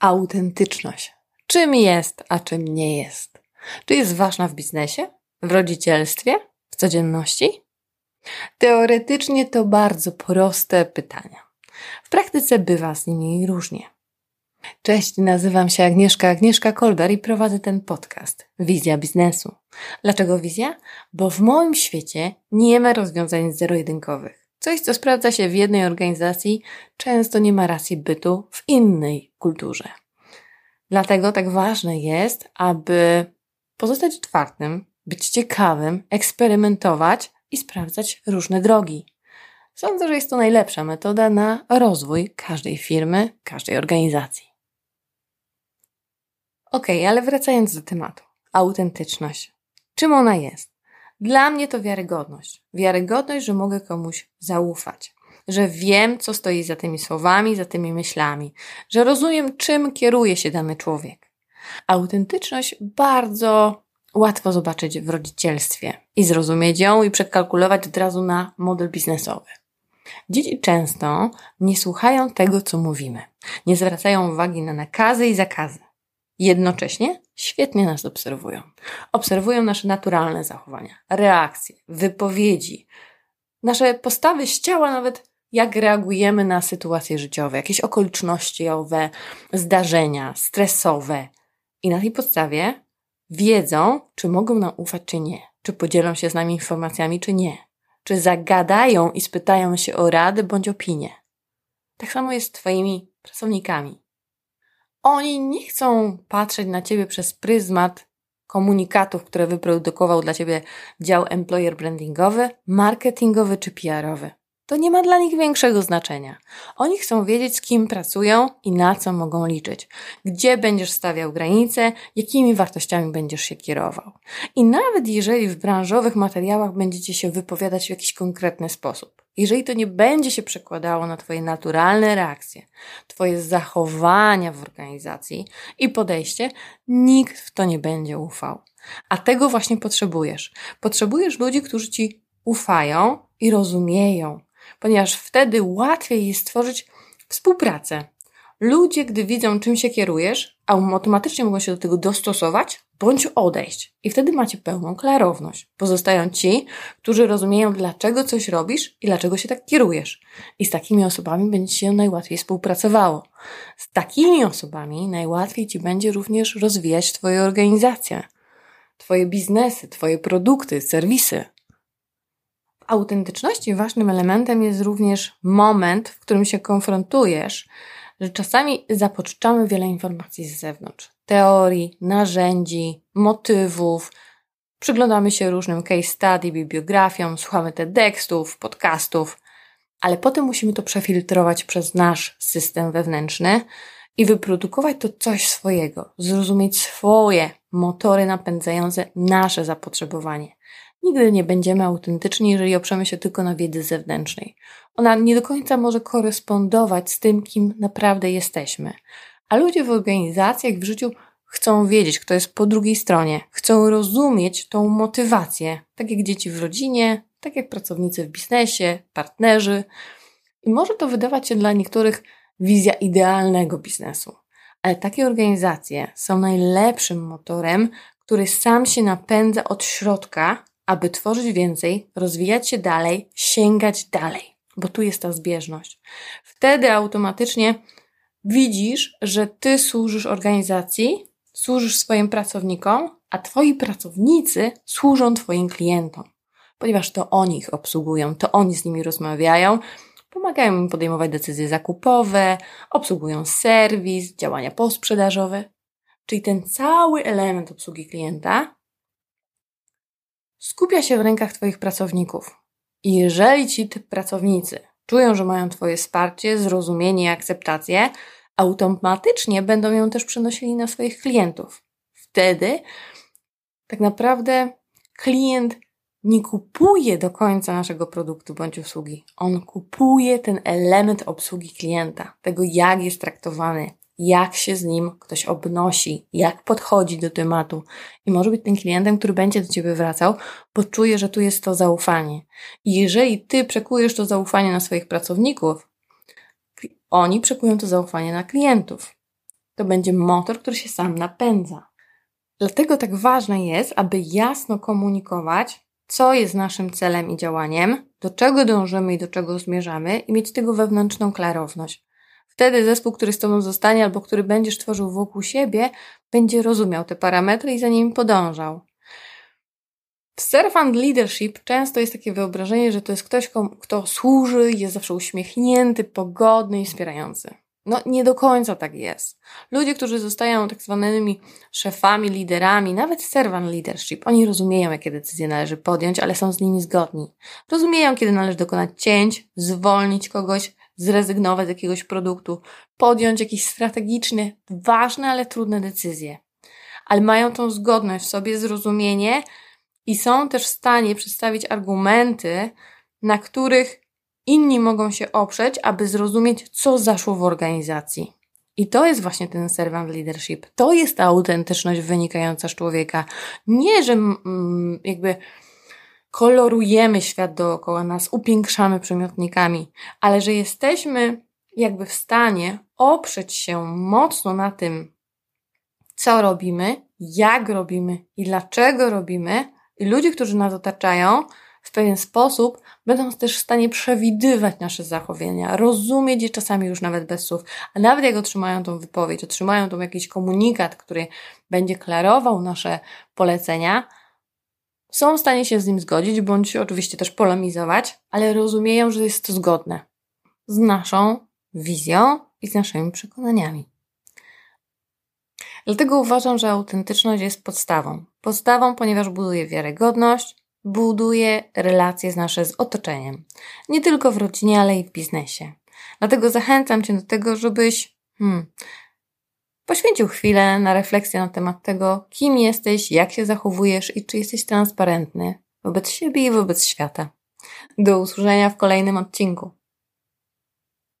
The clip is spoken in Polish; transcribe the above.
autentyczność. Czym jest, a czym nie jest? Czy jest ważna w biznesie, w rodzicielstwie, w codzienności? Teoretycznie to bardzo proste pytania. W praktyce bywa z nimi różnie. Cześć, nazywam się Agnieszka Kolber i prowadzę ten podcast Wizja Biznesu. Dlaczego wizja? Bo w moim świecie nie ma rozwiązań zero-jedynkowych. Coś, co sprawdza się w jednej organizacji, często nie ma racji bytu w innej kulturze. Dlatego tak ważne jest, aby pozostać otwartym, być ciekawym, eksperymentować i sprawdzać różne drogi. Sądzę, że jest to najlepsza metoda na rozwój każdej firmy, każdej organizacji. Ale wracając do tematu. Autentyczność. Czym ona jest? Dla mnie to wiarygodność. Wiarygodność, że mogę komuś zaufać. Że wiem, co stoi za tymi słowami, za tymi myślami. Że rozumiem, czym kieruje się dany człowiek. Autentyczność bardzo łatwo zobaczyć w rodzicielstwie i zrozumieć ją i przekalkulować od razu na model biznesowy. Dzieci często nie słuchają tego, co mówimy. Nie zwracają uwagi na nakazy i zakazy. Jednocześnie świetnie nas obserwują. Obserwują nasze naturalne zachowania, reakcje, wypowiedzi, nasze postawy z ciała, nawet jak reagujemy na sytuacje życiowe, jakieś okolicznościowe, zdarzenia stresowe. I na tej podstawie wiedzą, czy mogą nam ufać, czy nie. Czy podzielą się z nami informacjami, czy nie. Czy zagadają i spytają się o radę bądź opinię. Tak samo jest z Twoimi pracownikami. Oni nie chcą patrzeć na Ciebie przez pryzmat komunikatów, które wyprodukował dla Ciebie dział employer brandingowy, marketingowy czy PR-owy. To nie ma dla nich większego znaczenia. Oni chcą wiedzieć, z kim pracują i na co mogą liczyć. Gdzie będziesz stawiał granice, jakimi wartościami będziesz się kierował. I nawet jeżeli w branżowych materiałach będziecie się wypowiadać w jakiś konkretny sposób, jeżeli to nie będzie się przekładało na Twoje naturalne reakcje, Twoje zachowania w organizacji i podejście, nikt w to nie będzie ufał. A tego właśnie potrzebujesz. Potrzebujesz ludzi, którzy Ci ufają i rozumieją. Ponieważ wtedy łatwiej jest stworzyć współpracę. Ludzie, gdy widzą, czym się kierujesz, automatycznie mogą się do tego dostosować bądź odejść. I wtedy macie pełną klarowność. Pozostają ci, którzy rozumieją, dlaczego coś robisz i dlaczego się tak kierujesz. I z takimi osobami będzie się najłatwiej współpracowało. Z takimi osobami najłatwiej ci będzie również rozwijać twoje organizacje, twoje biznesy, twoje produkty, serwisy. W autentyczności ważnym elementem jest również moment, w którym się konfrontujesz, że czasami zapożyczamy wiele informacji z zewnątrz. Teorii, narzędzi, motywów. Przyglądamy się różnym case study, bibliografiom, słuchamy TEDxów, podcastów, ale potem musimy to przefiltrować przez nasz system wewnętrzny i wyprodukować to coś swojego, zrozumieć swoje motory napędzające nasze zapotrzebowanie. Nigdy nie będziemy autentyczni, jeżeli oprzemy się tylko na wiedzy zewnętrznej. Ona nie do końca może korespondować z tym, kim naprawdę jesteśmy. A ludzie w organizacjach, w życiu chcą wiedzieć, kto jest po drugiej stronie. Chcą rozumieć tą motywację, tak jak dzieci w rodzinie, tak jak pracownicy w biznesie, partnerzy. I może to wydawać się dla niektórych wizja idealnego biznesu. Ale takie organizacje są najlepszym motorem, który sam się napędza od środka, aby tworzyć więcej, rozwijać się dalej, sięgać dalej, bo tu jest ta zbieżność. Wtedy automatycznie widzisz, że Ty służysz organizacji, służysz swoim pracownikom, a Twoi pracownicy służą Twoim klientom, ponieważ to oni ich obsługują, to oni z nimi rozmawiają, pomagają im podejmować decyzje zakupowe, obsługują serwis, działania posprzedażowe. Czyli ten cały element obsługi klienta skupia się w rękach Twoich pracowników. I jeżeli ci pracownicy czują, że mają Twoje wsparcie, zrozumienie i akceptację, automatycznie będą ją też przenosili na swoich klientów. Wtedy tak naprawdę klient nie kupuje do końca naszego produktu bądź usługi. On kupuje ten element obsługi klienta, tego jak jest traktowany, jak się z nim ktoś obnosi, jak podchodzi do tematu. I może być tym klientem, który będzie do Ciebie wracał, bo czuje, że tu jest to zaufanie. I jeżeli Ty przekujesz to zaufanie na swoich pracowników, oni przekują to zaufanie na klientów. to będzie motor, który się sam napędza. Dlatego tak ważne jest, aby jasno komunikować, co jest naszym celem i działaniem, do czego dążymy i do czego zmierzamy i mieć tego wewnętrzną klarowność. Wtedy zespół, który z Tobą zostanie albo który będziesz tworzył wokół siebie, będzie rozumiał te parametry i za nimi podążał. W servant leadership często jest takie wyobrażenie, że to jest ktoś, kto służy, jest zawsze uśmiechnięty, pogodny i wspierający. No nie do końca tak jest. Ludzie, którzy zostają tak zwanymi szefami, liderami, nawet servant leadership, oni rozumieją, jakie decyzje należy podjąć, ale są z nimi zgodni. Rozumieją, kiedy należy dokonać cięć, zwolnić kogoś, zrezygnować z jakiegoś produktu, podjąć jakieś strategiczne, ważne, ale trudne decyzje. Ale mają tą zgodność w sobie, zrozumienie i są też w stanie przedstawić argumenty, na których inni mogą się oprzeć, aby zrozumieć, co zaszło w organizacji. I to jest właśnie ten servant leadership. To jest ta autentyczność wynikająca z człowieka. Nie, że jakby kolorujemy świat dookoła nas, upiększamy przymiotnikami, ale że jesteśmy jakby w stanie oprzeć się mocno na tym, co robimy, jak robimy i dlaczego robimy. I ludzie, którzy nas otaczają, w pewien sposób będą też w stanie przewidywać nasze zachowania, rozumieć je czasami już nawet bez słów, a nawet jak otrzymają tą wypowiedź, otrzymają tą jakiś komunikat, który będzie klarował nasze polecenia, są w stanie się z nim zgodzić, bądź oczywiście też polemizować, ale rozumieją, że jest to zgodne z naszą wizją i z naszymi przekonaniami. Dlatego uważam, że autentyczność jest podstawą. Podstawą, ponieważ buduje wiarygodność, buduje relacje nasze z otoczeniem. Nie tylko w rodzinie, ale i w biznesie. Dlatego zachęcam Cię do tego, żebyś poświęcił chwilę na refleksję na temat tego, kim jesteś, jak się zachowujesz i czy jesteś transparentny wobec siebie i wobec świata. Do usłyszenia w kolejnym odcinku.